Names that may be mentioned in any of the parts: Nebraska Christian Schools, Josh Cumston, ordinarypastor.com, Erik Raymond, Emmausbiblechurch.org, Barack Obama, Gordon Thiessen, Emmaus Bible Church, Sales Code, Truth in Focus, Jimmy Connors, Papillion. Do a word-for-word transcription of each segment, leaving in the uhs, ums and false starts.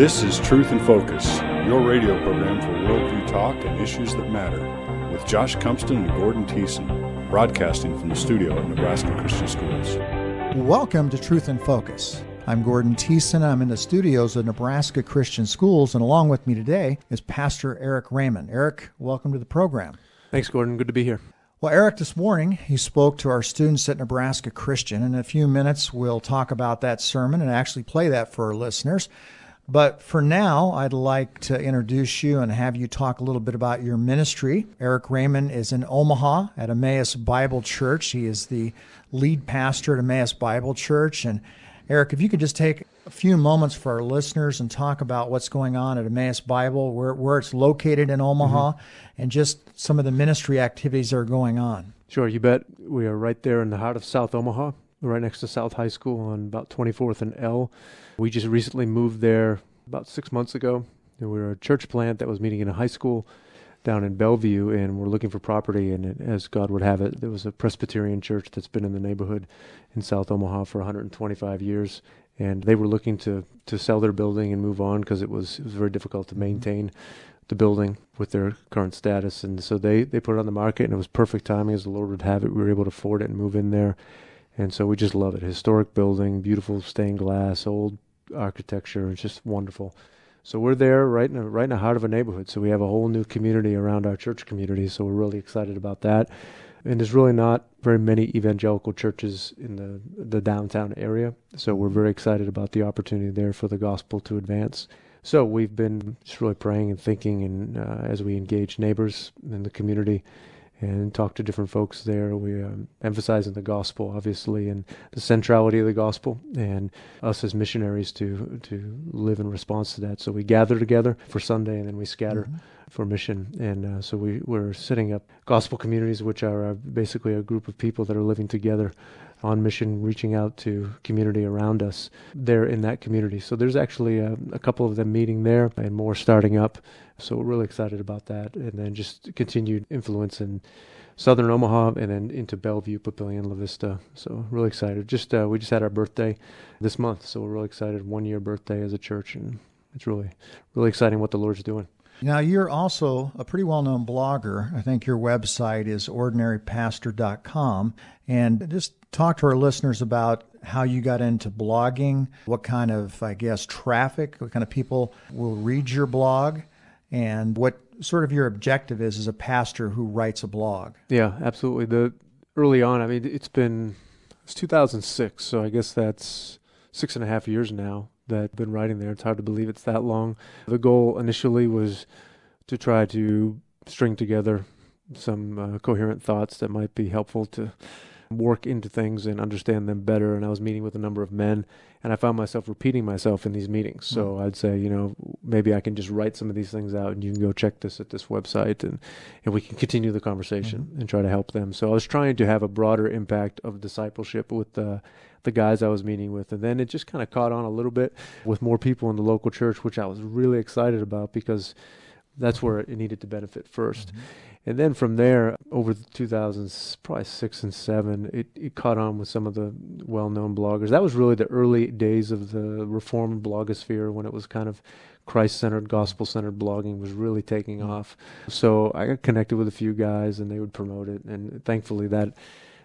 This is Truth in Focus, your radio program for worldview talk and issues that matter, with Josh Cumston and Gordon Thiessen, broadcasting from the studio at Nebraska Christian Schools. Welcome to Truth in Focus. I'm Gordon Thiessen. I'm in the studios of Nebraska Christian Schools, and along with me today is Pastor Erik Raymond. Erik, welcome to the program. Thanks, Gordon. Good to be here. Well, Erik, this morning he spoke to our students at Nebraska Christian, and in a few minutes we'll talk about that sermon and actually play that for our listeners. But for now, I'd like to introduce you and have you talk a little bit about your ministry. Erik Raymond is in Omaha at Emmaus Bible Church. He is the lead pastor at Emmaus Bible Church. And Erik, if you could just take a few moments for our listeners and talk about what's going on at Emmaus Bible, where, where it's located in Omaha, mm-hmm. and just some of the ministry activities that are going on. Sure, you bet. We are right there in the heart of South Omaha, right next to South High School on about twenty-fourth and L. We just recently moved there about six months ago. We were a church plant that was meeting in a high school down in Bellevue, and we're looking for property, and it, as God would have it, there was a Presbyterian church that's been in the neighborhood in South Omaha for one hundred twenty-five years, and they were looking to, to sell their building and move on because it was, it was very difficult to maintain the building with their current status, and so they, they put it on the market, and it was perfect timing. As the Lord would have it, we were able to afford it and move in there. And so we just love it. Historic building, beautiful stained glass, old architecture. It's just wonderful. So we're there right in, a, right in the heart of a neighborhood. So we have a whole new community around our church community. So we're really excited about that. And there's really not very many evangelical churches in the, the downtown area. So we're very excited about the opportunity there for the gospel to advance. So we've been just really praying and thinking, and uh, as we engage neighbors in the community and talk to different folks there. We're um, emphasizing the gospel, obviously, and the centrality of the gospel, and us as missionaries to to live in response to that. So we gather together for Sunday, and then we scatter mm-hmm. for mission. And uh, so we, we're setting up gospel communities, which are uh, basically a group of people that are living together on mission, reaching out to community around us there in that community. So there's actually a, a couple of them meeting there and more starting up. So we're really excited about that. And then just continued influence in Southern Omaha and then into Bellevue, Papillion, La Vista. So really excited. Just uh, we just had our birthday this month. So we're really excited. One year birthday as a church. And it's really, really exciting what the Lord's doing. Now, you're also a pretty well-known blogger. I think your website is ordinary pastor dot com. And just talk to our listeners about how you got into blogging, what kind of, I guess, traffic, what kind of people will read your blog, and what sort of your objective is as a pastor who writes a blog. Yeah, absolutely. The early on, I mean, it's been, it's two thousand six, so I guess that's six and a half years now that I've been writing there. It's hard to believe it's that long. The goal initially was to try to string together some uh, coherent thoughts that might be helpful to work into things and understand them better. And I was meeting with a number of men, and I found myself repeating myself in these meetings. So I'd say, you know, maybe I can just write some of these things out, and you can go check this at this website, and, and we can continue the conversation mm-hmm. and try to help them. So I was trying to have a broader impact of discipleship with the the guys I was meeting with. And then it just kind of caught on a little bit with more people in the local church, which I was really excited about because that's where it needed to benefit first. Mm-hmm. And then from there, over the two thousands, probably six and seven, it, it caught on with some of the well-known bloggers. That was really the early days of the Reformed blogosphere, when it was kind of Christ-centered, gospel-centered blogging was really taking mm-hmm. off. So I got connected with a few guys, and they would promote it. And thankfully that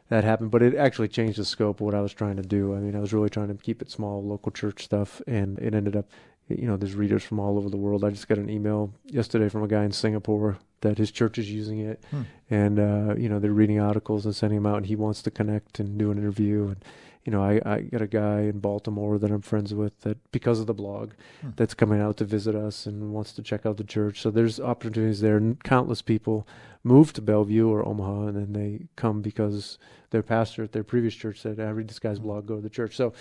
that happened, but it actually changed the scope of what I was trying to do. I mean, I was really trying to keep it small, local church stuff, and it ended up, you know, there's readers from all over the world. I just got an email yesterday from a guy in Singapore that his church is using it, hmm. and, uh, you know, they're reading articles and sending them out, and he wants to connect and do an interview. And, you know, I, I got a guy in Baltimore that I'm friends with that, because of the blog, hmm. that's coming out to visit us and wants to check out the church. So there's opportunities there, and countless people move to Bellevue or Omaha, and then they come because their pastor at their previous church said, I read this guy's blog, go to the church. So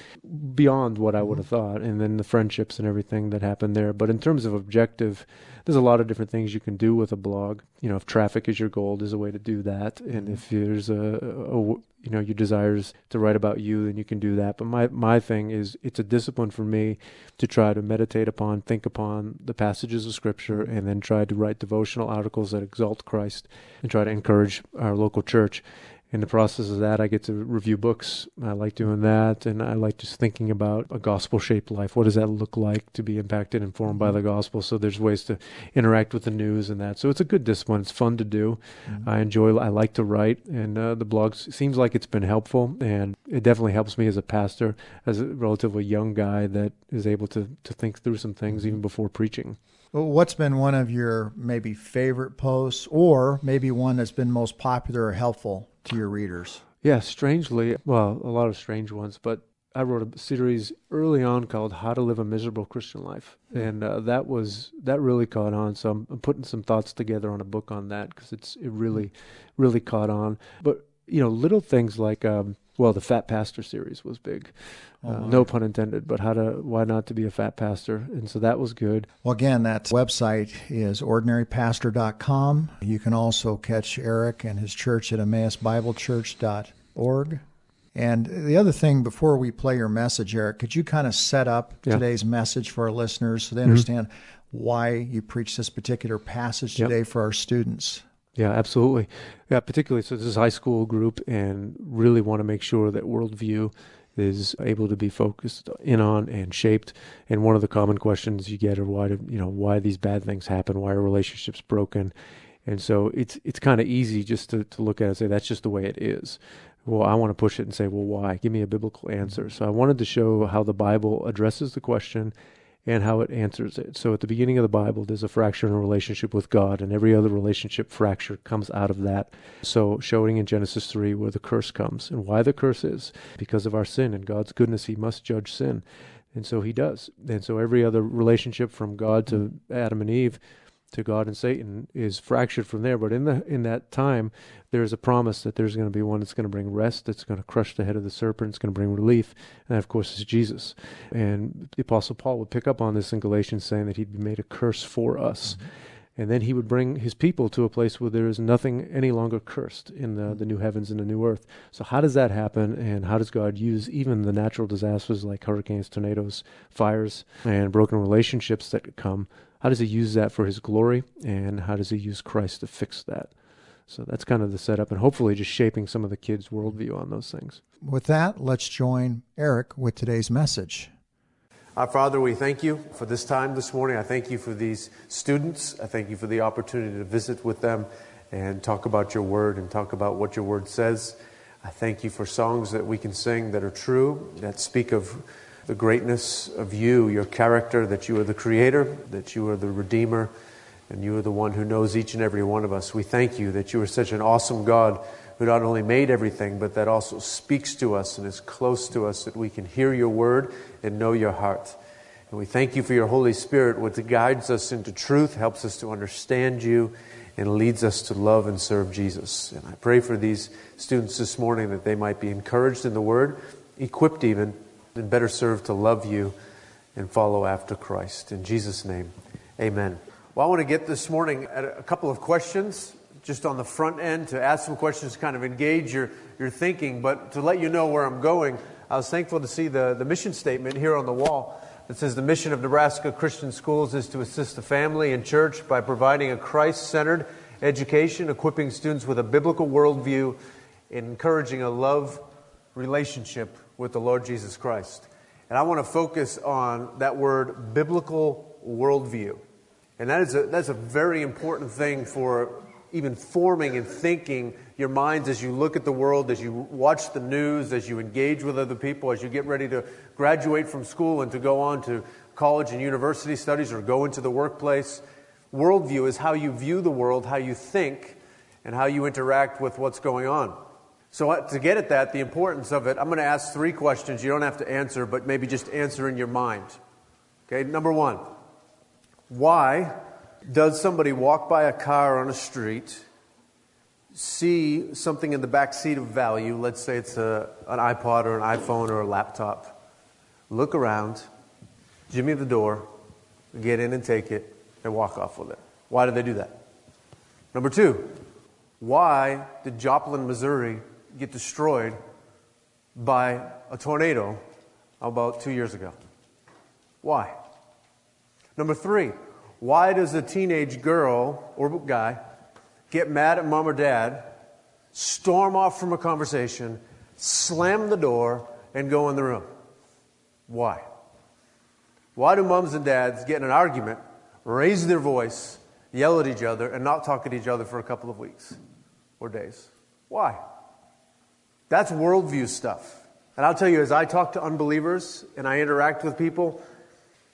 beyond what I would have thought, and then the friendships and everything that happened there. But in terms of objective, there's a lot of different things you can do with a blog. You know, if traffic is your goal, there's a way to do that. And if there's a, a you know, your desires to write about you, then you can do that. But my, my thing is, it's a discipline for me to try to meditate upon, think upon the passages of Scripture, and then try to write devotional articles that exalt Christ and try to encourage our local church. in the process of that, I get to review books. I like doing that, and I like just thinking about a gospel-shaped life. What does that look like to be impacted and formed by the gospel? So there's ways to interact with the news and that. So it's a good discipline. It's fun to do. Mm-hmm. I enjoy, I like to write, and uh, the blog seems like it's been helpful, and it definitely helps me as a pastor, as a relatively young guy that is able to, to think through some things even before preaching. What's been one of your maybe favorite posts, or maybe one that's been most popular or helpful to your readers? Yeah, strangely, well, a lot of strange ones, but I wrote a series early on called How to Live a Miserable Christian Life, and uh, that was that really caught on, so I'm, I'm putting some thoughts together on a book on that, because it's it really, really caught on. But, you know, little things like... Um, Well, the Fat Pastor series was big, uh, uh-huh. no pun intended, but how to, why not to be a fat pastor? And so that was good. Well, again, that website is ordinary pastor dot com. You can also catch Eric and his church at Emmaus Bible Church dot org. And the other thing, before we play your message, Eric, could you kind of set up yeah. today's message for our listeners so they mm-hmm. understand why you preach this particular passage today yep. for our students? Yeah, absolutely. Yeah, particularly, so this is a high school group, and really want to make sure that worldview is able to be focused in on and shaped. And one of the common questions you get are why do, you know, why these bad things happen? Why are relationships broken? And so it's it's kind of easy just to, to look at it and say, that's just the way it is. Well, I want to push it and say, well, why? Give me a biblical answer. So I wanted to show how the Bible addresses the question and how it answers it. So at the beginning of the Bible, there's a fracture in a relationship with God, and every other relationship fracture comes out of that. So showing in Genesis three where the curse comes, and why the curse is, because of our sin, and God's goodness, he must judge sin. And so he does. And so every other relationship from God to Adam and Eve to God and Satan is fractured from there. But in the in that time, there's a promise that there's going to be one that's going to bring rest, that's going to crush the head of the serpent, it's going to bring relief, and that, of course, is Jesus. And the Apostle Paul would pick up on this in Galatians, saying that he'd be made a curse for us. Mm-hmm. And then he would bring his people to a place where there is nothing any longer cursed in the, the new heavens and the new earth. So how does that happen, and how does God use even the natural disasters like hurricanes, tornadoes, fires, and broken relationships that come? How does he use that for his glory, and how does he use Christ to fix that? So that's kind of the setup, and hopefully just shaping some of the kids' worldview on those things. With that, let's join Eric with today's message. Our Father, we thank you for this time this morning. I thank you for these students. I thank you for the opportunity to visit with them and talk about your word and talk about what your word says. I thank you for songs that we can sing that are true, that speak of the greatness of you, your character, that you are the creator, that you are the redeemer, and you are the one who knows each and every one of us. We thank you that you are such an awesome God who not only made everything, but that also speaks to us and is close to us, that we can hear your word and know your heart. And we thank you for your Holy Spirit, which guides us into truth, helps us to understand you, and leads us to love and serve Jesus. And I pray for these students this morning that they might be encouraged in the word, equipped even, and better served to love you and follow after Christ. In Jesus' name, amen. Well, I want to get this morning at a couple of questions, just on the front end, to ask some questions to kind of engage your, your thinking. But to let you know where I'm going, I was thankful to see the, the mission statement here on the wall that says the mission of Nebraska Christian Schools is to assist the family and church by providing a Christ-centered education, equipping students with a biblical worldview, and encouraging a love relationship with the Lord Jesus Christ. And I want to focus on that word, biblical worldview. And that is a, that's a very important thing for even forming and thinking your minds as you look at the world, as you watch the news, as you engage with other people, as you get ready to graduate from school and to go on to college and university studies or go into the workplace. Worldview is how you view the world, how you think, and how you interact with what's going on. So to get at that, the importance of it, I'm going to ask three questions. You don't have to answer, but maybe just answer in your mind. Okay, number one, why does somebody walk by a car on a street, see something in the back seat of value, let's say it's a, an iPod or an iPhone or a laptop, look around, jimmy the door, get in and take it, and walk off with it? Why do they do that? Number two, why did Joplin, Missouri get destroyed by a tornado about two years ago? Why? Number three, why does a teenage girl or guy get mad at mom or dad, storm off from a conversation, slam the door, and go in the room. Why? Why do moms and dads get in an argument, raise their voice, yell at each other, and not talk at each other for a couple of weeks or days? Why? That's worldview stuff. And I'll tell you, as I talk to unbelievers and I interact with people,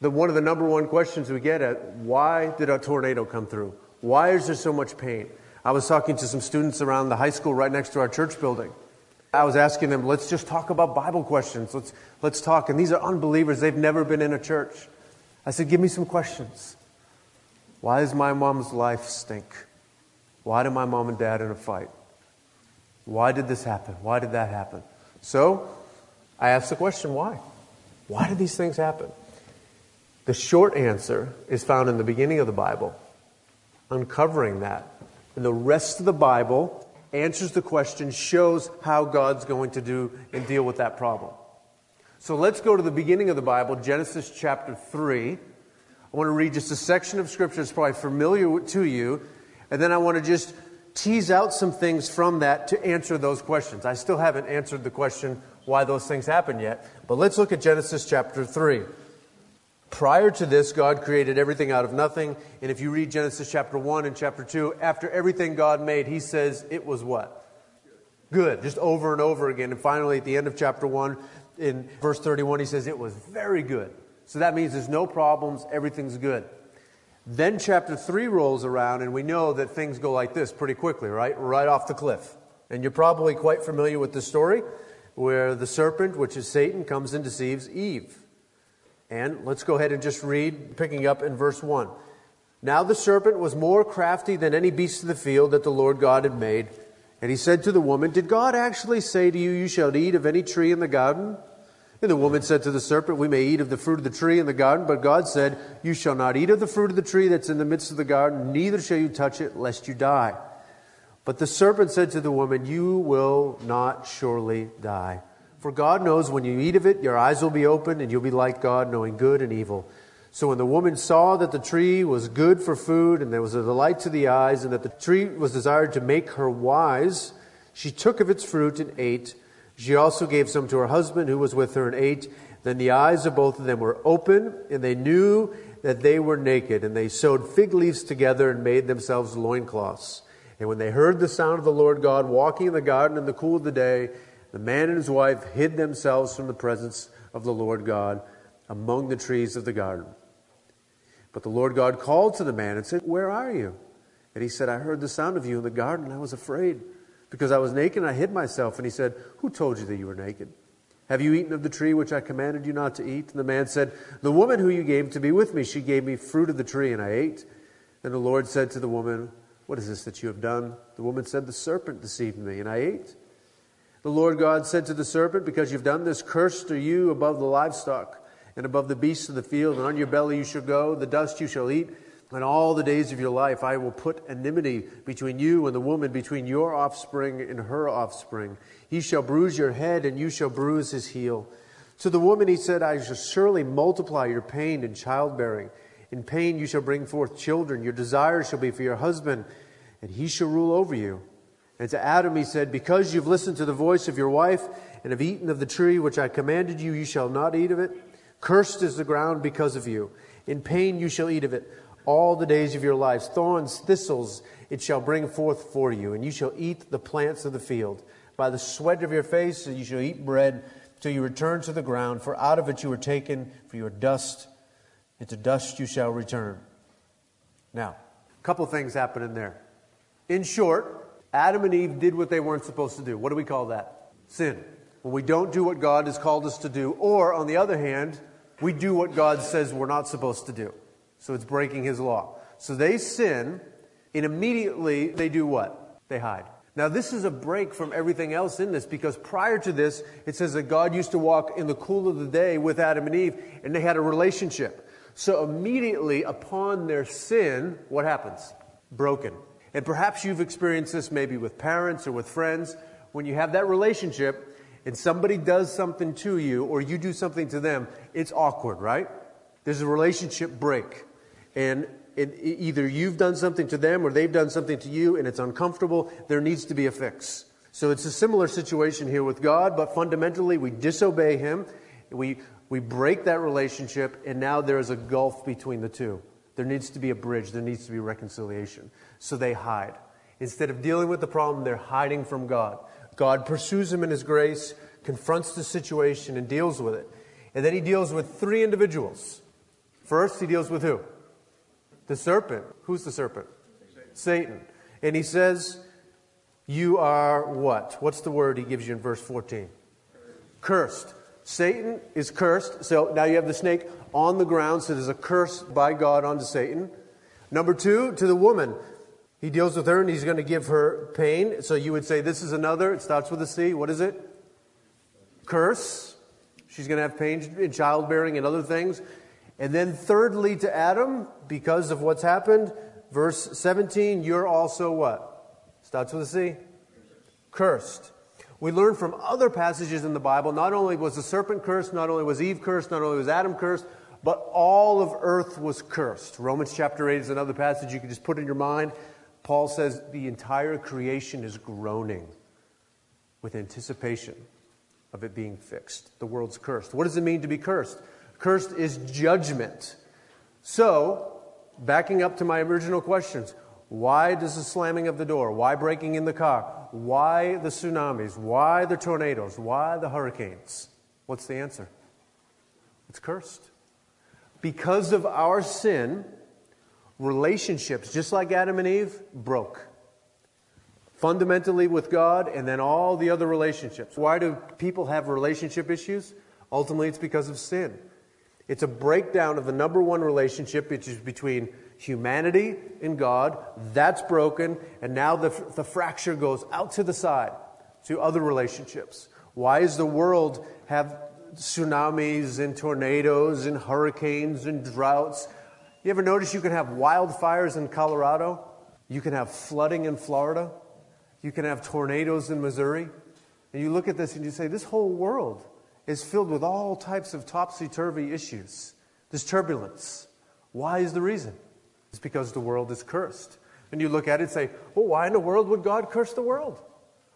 the one of the number one questions we get at, why did a tornado come through? Why is there so much pain? I was talking to some students around the high school right next to our church building. I was asking them, let's just talk about Bible questions. Let's let's talk. And these are unbelievers. They've never been in a church. I said, give me some questions. Why does my mom's life stink? Why did my mom and dad in a fight? Why did this happen? Why did that happen? So I asked the question, why? Why did these things happen? The short answer is found in the beginning of the Bible, uncovering that. And the rest of the Bible answers the question, shows how God's going to do and deal with that problem. So let's go to the beginning of the Bible, Genesis chapter three. I want to read just a section of Scripture that's probably familiar to you, and then I want to just tease out some things from that to answer those questions. I still haven't answered the question why those things happen yet, but let's look at Genesis chapter three. Prior to this, God created everything out of nothing. And if you read Genesis chapter one and chapter two, after everything God made, he says it was what? Good. Just over and over again. And finally, at the end of chapter one, in verse thirty-one, he says it was very good. So that means there's no problems. Everything's good. Then chapter three rolls around, and we know that things go like this pretty quickly, right? Right off the cliff. And you're probably quite familiar with the story where the serpent, which is Satan, comes and deceives Eve. And let's go ahead and just read, picking up in verse one. Now the serpent was more crafty than any beast of the field that the Lord God had made. And he said to the woman, did God actually say to you, you shall eat of any tree in the garden? And the woman said to the serpent, we may eat of the fruit of the tree in the garden. But God said, you shall not eat of the fruit of the tree that's in the midst of the garden, neither shall you touch it, lest you die. But the serpent said to the woman, you will not surely die. For God knows when you eat of it, your eyes will be opened, and you'll be like God, knowing good and evil. So when the woman saw that the tree was good for food, and there was a delight to the eyes, and that the tree was desired to make her wise, she took of its fruit and ate. She also gave some to her husband, who was with her, and ate. Then the eyes of both of them were open, and they knew that they were naked. And they sewed fig leaves together and made themselves loincloths. And when they heard the sound of the Lord God walking in the garden in the cool of the day, the man and his wife hid themselves from the presence of the Lord God among the trees of the garden. But the Lord God called to the man and said, where are you? And he said, I heard the sound of you in the garden, and I was afraid, because I was naked and I hid myself. And he said, who told you that you were naked? Have you eaten of the tree which I commanded you not to eat? And the man said, the woman who you gave to be with me, she gave me fruit of the tree, and I ate. And the Lord said to the woman, what is this that you have done? The woman said, the serpent deceived me, and I ate. The Lord God said to the serpent, because you've done this, cursed are you above the livestock and above the beasts of the field, and on your belly you shall go, the dust you shall eat, and all the days of your life I will put enmity between you and the woman, between your offspring and her offspring. He shall bruise your head, and you shall bruise his heel. To the woman he said, I shall surely multiply your pain in childbearing. In pain you shall bring forth children. Your desire shall be for your husband, and he shall rule over you. And to Adam he said, because you've listened to the voice of your wife and have eaten of the tree which I commanded you, you shall not eat of it. Cursed is the ground because of you. In pain you shall eat of it all the days of your life. Thorns, thistles, it shall bring forth for you. And you shall eat the plants of the field. By the sweat of your face you shall eat bread till you return to the ground. For out of it you were taken, for you are dust, and to dust you shall return. Now, a couple things happen in there. In short, Adam and Eve did what they weren't supposed to do. What do we call that? Sin. When we don't do what God has called us to do, or on the other hand, we do what God says we're not supposed to do. So it's breaking his law. So they sin, and immediately they do what? They hide. Now this is a break from everything else in this, because prior to this, it says that God used to walk in the cool of the day with Adam and Eve, and they had a relationship. So immediately upon their sin, what happens? Broken. And perhaps you've experienced this maybe with parents or with friends. When you have that relationship and somebody does something to you or you do something to them, it's awkward, right? There's a relationship break. And it, either you've done something to them or they've done something to you, and it's uncomfortable. There needs to be a fix. So it's a similar situation here with God, but fundamentally we disobey Him, we we break that relationship, and now there is a gulf between the two. There needs to be a bridge, there needs to be reconciliation. So they hide. Instead of dealing with the problem, they're hiding from God. God pursues him in His grace, confronts the situation, and deals with it. And then He deals with three individuals. First, He deals with who? The serpent. Who's the serpent? Satan. Satan. And He says, you are what? What's the word He gives you in verse fourteen? Cursed. Cursed. Satan is cursed. So now you have the snake on the ground, so there's a curse by God onto Satan. Number two, to the woman. He deals with her and He's going to give her pain. So you would say this is another. It starts with a C. What is it? Curse. She's going to have pain in childbearing and other things. And then thirdly to Adam, because of what's happened, verse seventeen, you're also what? Starts with a C. Cursed. We learn from other passages in the Bible, not only was the serpent cursed, not only was Eve cursed, not only was Adam cursed, but all of earth was cursed. Romans chapter eight is another passage you can just put in your mind. Paul says the entire creation is groaning with anticipation of it being fixed. The world's cursed. What does it mean to be cursed? Cursed is judgment. So, backing up to my original questions, why does the slamming of the door? Why breaking in the car? Why the tsunamis? Why the tornadoes? Why the hurricanes? What's the answer? It's cursed. Because of our sin, relationships, just like Adam and Eve, broke. Fundamentally with God and then all the other relationships. Why do people have relationship issues? Ultimately, it's because of sin. It's a breakdown of the number one relationship, which is between humanity and God. That's broken, and now the, the fracture goes out to the side to other relationships. Why does the world have tsunamis and tornadoes and hurricanes and droughts? You ever notice you can have wildfires in Colorado? You can have flooding in Florida? You can have tornadoes in Missouri? And you look at this and you say, this whole world is filled with all types of topsy-turvy issues. There's turbulence. Why is the reason? It's because the world is cursed. And you look at it and say, well, why in the world would God curse the world?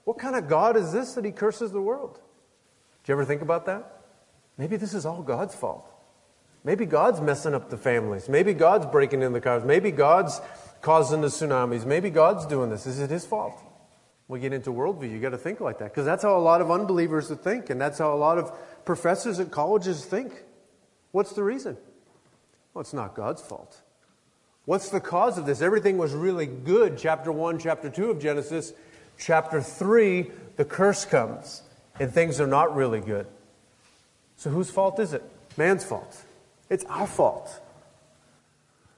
What kind of God is this that He curses the world? Do you ever think about that? Maybe this is all God's fault. Maybe God's messing up the families. Maybe God's breaking in the cars. Maybe God's causing the tsunamis. Maybe God's doing this. Is it His fault? We get into worldview. You got to think like that, because that's how a lot of unbelievers think, and that's how a lot of professors at colleges think. What's the reason? Well, it's not God's fault. What's the cause of this? Everything was really good. Chapter one, chapter two of Genesis. Chapter three, the curse comes, and things are not really good. So whose fault is it? Man's fault. It's our fault.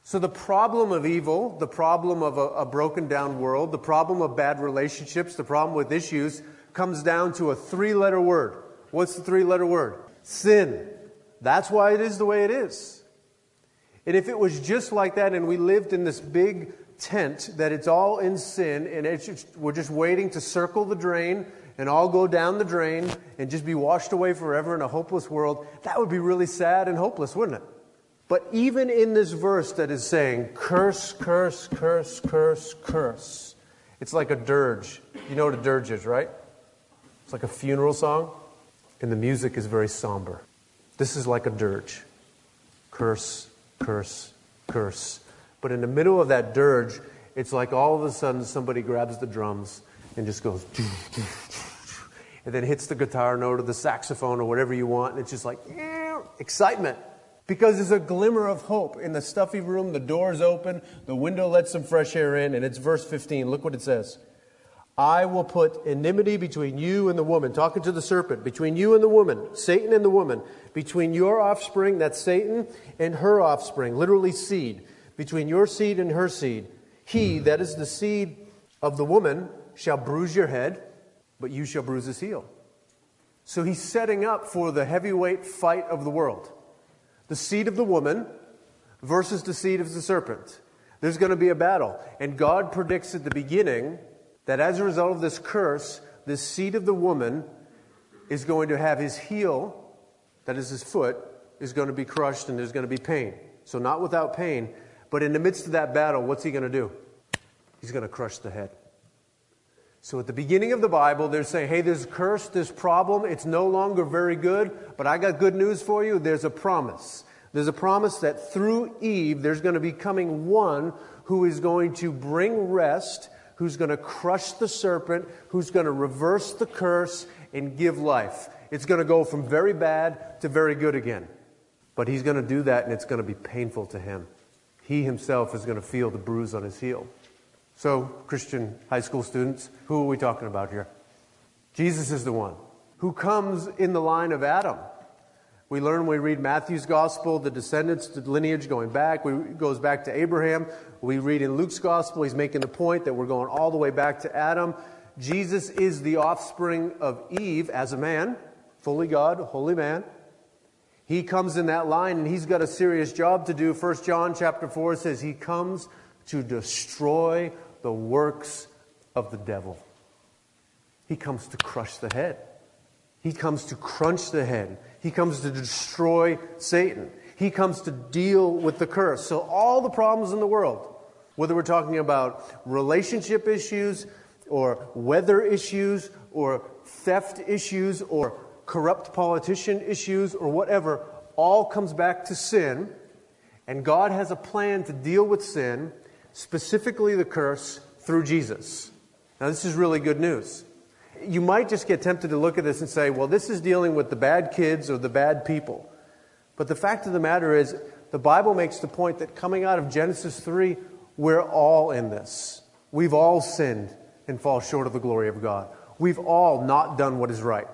So the problem of evil, the problem of a, a broken down world, the problem of bad relationships, the problem with issues, comes down to a three-letter word. What's the three-letter word? Sin. That's why it is the way it is. And if it was just like that and we lived in this big tent that it's all in sin and it's just, we're just waiting to circle the drain and all go down the drain and just be washed away forever in a hopeless world, that would be really sad and hopeless, wouldn't it? But even in this verse that is saying, curse, curse, curse, curse, curse, it's like a dirge. You know what a dirge is, right? It's like a funeral song, and the music is very somber. This is like a dirge. Curse, curse, curse. But in the middle of that dirge, it's like all of a sudden somebody grabs the drums and just goes, and then hits the guitar note or the saxophone or whatever you want, and it's just like, yeah, excitement. Because there's a glimmer of hope in the stuffy room, the door's open, the window lets some fresh air in, and it's verse fifteen. Look what it says. I will put enmity between you and the woman, talking to the serpent, between you and the woman, Satan and the woman, between your offspring, that's Satan, and her offspring, literally seed, between your seed and her seed. He, that is the seed of the woman, shall bruise your head, but you shall bruise his heel. So he's setting up for the heavyweight fight of the world. The seed of the woman versus the seed of the serpent. There's going to be a battle. And God predicts at the beginning that as a result of this curse, the seed of the woman is going to have his heel, that is his foot, is going to be crushed and there's going to be pain. So not without pain, but in the midst of that battle, what's he going to do? He's going to crush the head. So at the beginning of the Bible, they're saying, hey, there's a curse, this problem, it's no longer very good, but I got good news for you. There's a promise. There's a promise that through Eve, there's going to be coming one who is going to bring rest, who's going to crush the serpent, who's going to reverse the curse and give life. It's going to go from very bad to very good again. But he's going to do that, and it's going to be painful to him. He himself is going to feel the bruise on his heel. So, Christian high school students, who are we talking about here? Jesus is the one who comes in the line of Adam. We learn when we read Matthew's gospel, the descendants, the lineage going back. It goes back to Abraham. We read in Luke's gospel, he's making the point that we're going all the way back to Adam. Jesus is the offspring of Eve as a man, fully God, holy man. He comes in that line, and he's got a serious job to do. First John chapter four says he comes to destroy the works of the devil. He comes to crush the head. He comes to crunch the head. He comes to destroy Satan. He comes to deal with the curse. So all the problems in the world, whether we're talking about relationship issues or weather issues or theft issues or corrupt politician issues or whatever, all comes back to sin. And God has a plan to deal with sin, specifically the curse, through Jesus. Now, this is really good news. You might just get tempted to look at this and say, well, this is dealing with the bad kids or the bad people. But the fact of the matter is, the Bible makes the point that coming out of Genesis three, we're all in this. We've all sinned and fall short of the glory of God. We've all not done what is right.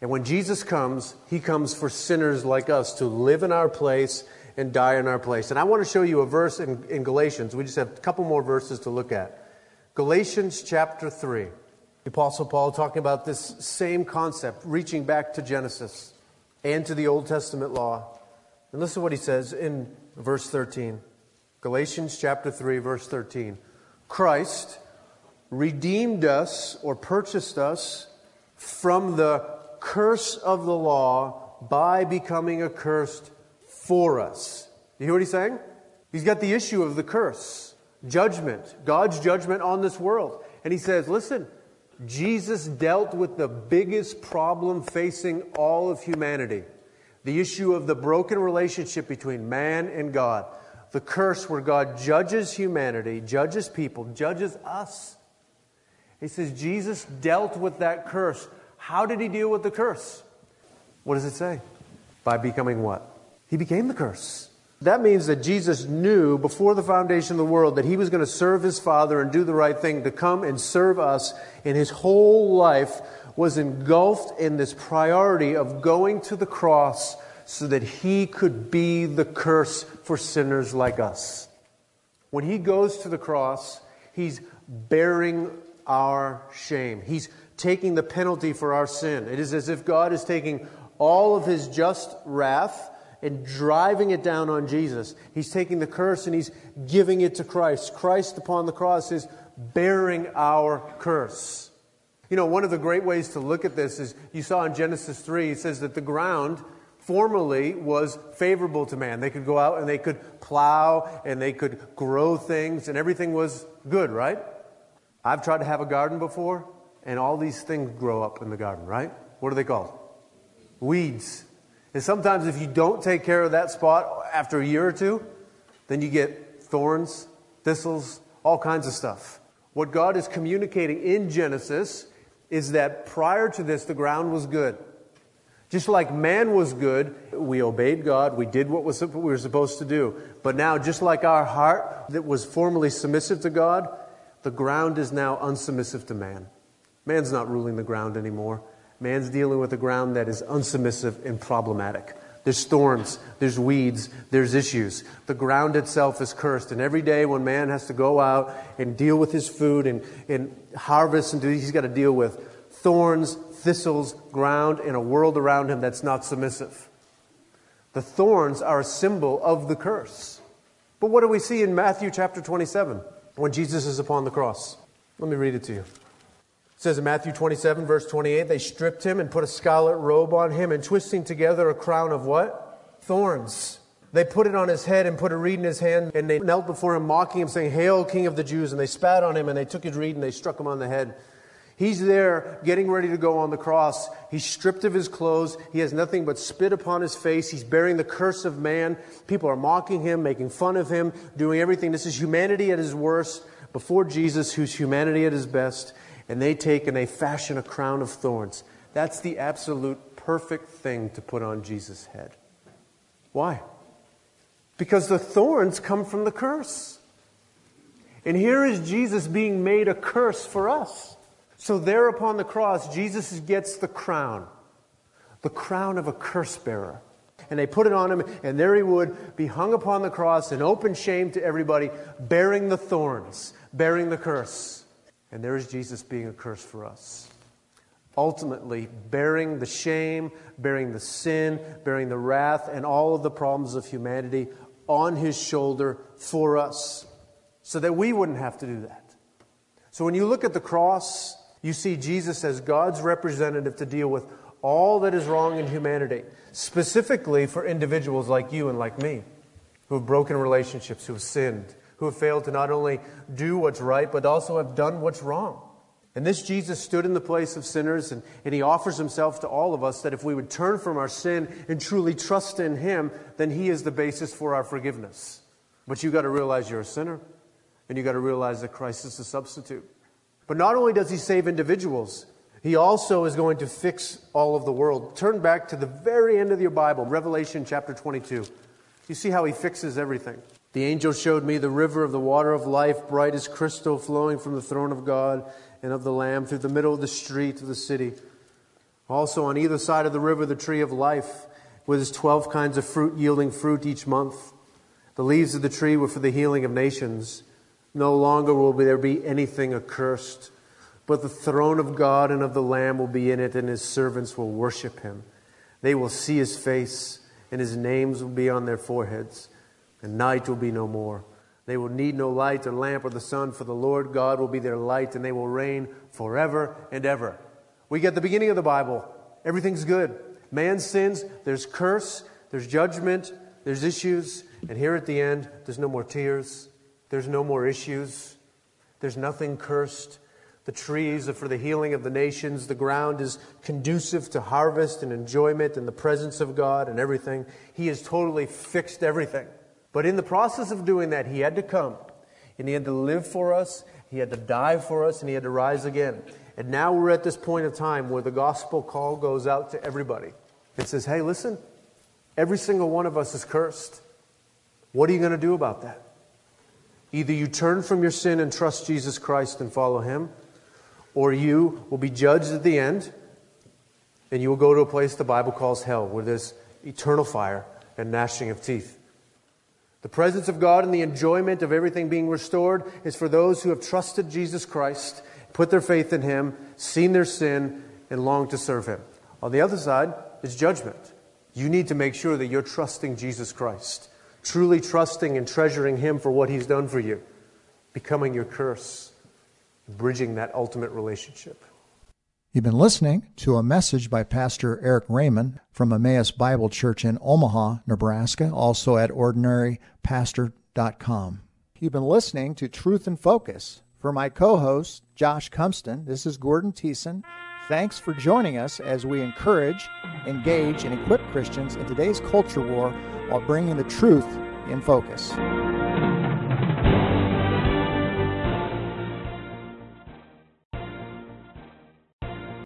And when Jesus comes, he comes for sinners like us to live in our place and die in our place. And I want to show you a verse in, in Galatians. We just have a couple more verses to look at. Galatians chapter three. The Apostle Paul talking about this same concept, reaching back to Genesis and to the Old Testament law. And listen to what he says in verse thirteen. Galatians chapter three, verse thirteen. Christ redeemed us or purchased us from the curse of the law by becoming accursed for us. You hear what he's saying? He's got the issue of the curse, judgment, God's judgment on this world. And he says, listen, Jesus dealt with the biggest problem facing all of humanity, the issue of the broken relationship between man and God, the curse where God judges humanity, judges people, judges us. He says Jesus dealt with that curse. How did he deal with the curse? What does it say? By becoming what? He became the curse. That means that Jesus knew before the foundation of the world that he was going to serve his Father and do the right thing, to come and serve us. And his whole life was engulfed in this priority of going to the cross so that he could be the curse for sinners like us. When he goes to the cross, he's bearing our shame. He's taking the penalty for our sin. It is as if God is taking all of his just wrath and driving it down on Jesus. He's taking the curse and he's giving it to Christ. Christ upon the cross is bearing our curse. You know, one of the great ways to look at this is, you saw in Genesis three, it says that the ground formerly was favorable to man. They could go out and they could plow and they could grow things and everything was good, right? I've tried to have a garden before, and all these things grow up in the garden, right? What are they called? Weeds. And sometimes if you don't take care of that spot after a year or two, then you get thorns, thistles, all kinds of stuff. What God is communicating in Genesis is that prior to this, the ground was good. Just like man was good, we obeyed God, we did what we were supposed to do. But now, just like our heart that was formerly submissive to God, the ground is now unsubmissive to man. Man's not ruling the ground anymore. Man's dealing with a ground that is unsubmissive and problematic. There's thorns, there's weeds, there's issues. The ground itself is cursed. And every day when man has to go out and deal with his food and, and harvest and do, he's got to deal with thorns, thistles, ground, and a world around him that's not submissive. The thorns are a symbol of the curse. But what do we see in Matthew chapter twenty-seven when Jesus is upon the cross? Let me read it to you. It says in Matthew twenty-seven, verse twenty-eight, they stripped him and put a scarlet robe on him, and twisting together a crown of what? Thorns. They put it on his head and put a reed in his hand, and they knelt before him, mocking him, saying, Hail, King of the Jews! And they spat on him, and they took his reed, and they struck him on the head. He's there getting ready to go on the cross. He's stripped of his clothes. He has nothing but spit upon his face. He's bearing the curse of man. People are mocking him, making fun of him, doing everything. This is humanity at his worst before Jesus, who's humanity at his best. And they take and they fashion a crown of thorns. That's the absolute perfect thing to put on Jesus' head. Why? Because the thorns come from the curse. And here is Jesus being made a curse for us. So there upon the cross, Jesus gets the crown, the crown of a curse bearer. And they put it on him, and there he would be hung upon the cross in open shame to everybody, bearing the thorns, bearing the curse. And there is Jesus being a curse for us. Ultimately, bearing the shame, bearing the sin, bearing the wrath, and all of the problems of humanity on his shoulder for us, so that we wouldn't have to do that. So when you look at the cross, you see Jesus as God's representative to deal with all that is wrong in humanity, specifically for individuals like you and like me, who have broken relationships, who have sinned, who have failed to not only do what's right, but also have done what's wrong. And this Jesus stood in the place of sinners, and, and He offers Himself to all of us that if we would turn from our sin and truly trust in Him, then He is the basis for our forgiveness. But you've got to realize you're a sinner, and you've got to realize that Christ is the substitute. But not only does He save individuals, He also is going to fix all of the world. Turn back to the very end of your Bible, Revelation chapter twenty-two. You see how He fixes everything. The angel showed me the river of the water of life, bright as crystal, flowing from the throne of God and of the Lamb through the middle of the street of the city. Also on either side of the river, the tree of life, with its twelve kinds of fruit, yielding fruit each month. The leaves of the tree were for the healing of nations. No longer will there be anything accursed, but the throne of God and of the Lamb will be in it, and His servants will worship Him. They will see His face, and His names will be on their foreheads, and night will be no more. They will need no light or lamp or the sun, for the Lord God will be their light, and they will reign forever and ever. We get the beginning of the Bible. Everything's good. Man sins, there's curse, there's judgment, there's issues, and here at the end, there's no more tears. There's no more issues. There's nothing cursed. The trees are for the healing of the nations. The ground is conducive to harvest and enjoyment and the presence of God and everything. He has totally fixed everything. But in the process of doing that, He had to come. And He had to live for us. He had to die for us. And He had to rise again. And now we're at this point of time where the gospel call goes out to everybody. It says, hey, listen, every single one of us is cursed. What are you going to do about that? Either you turn from your sin and trust Jesus Christ and follow Him, or you will be judged at the end, and you will go to a place the Bible calls hell, where there's eternal fire and gnashing of teeth. The presence of God and the enjoyment of everything being restored is for those who have trusted Jesus Christ, put their faith in Him, seen their sin, and long to serve Him. On the other side is judgment. You need to make sure that you're trusting Jesus Christ, truly trusting and treasuring Him for what He's done for you, becoming your curse, bridging that ultimate relationship. You've been listening to a message by Pastor Erik Raymond from Emmaus Bible Church in Omaha, Nebraska, also at ordinary pastor dot com. You've been listening to Truth in Focus. For my co-host, Josh Cumston, this is Gordon Thiessen. Thanks for joining us as we encourage, engage, and equip Christians in today's culture war while bringing the truth in focus.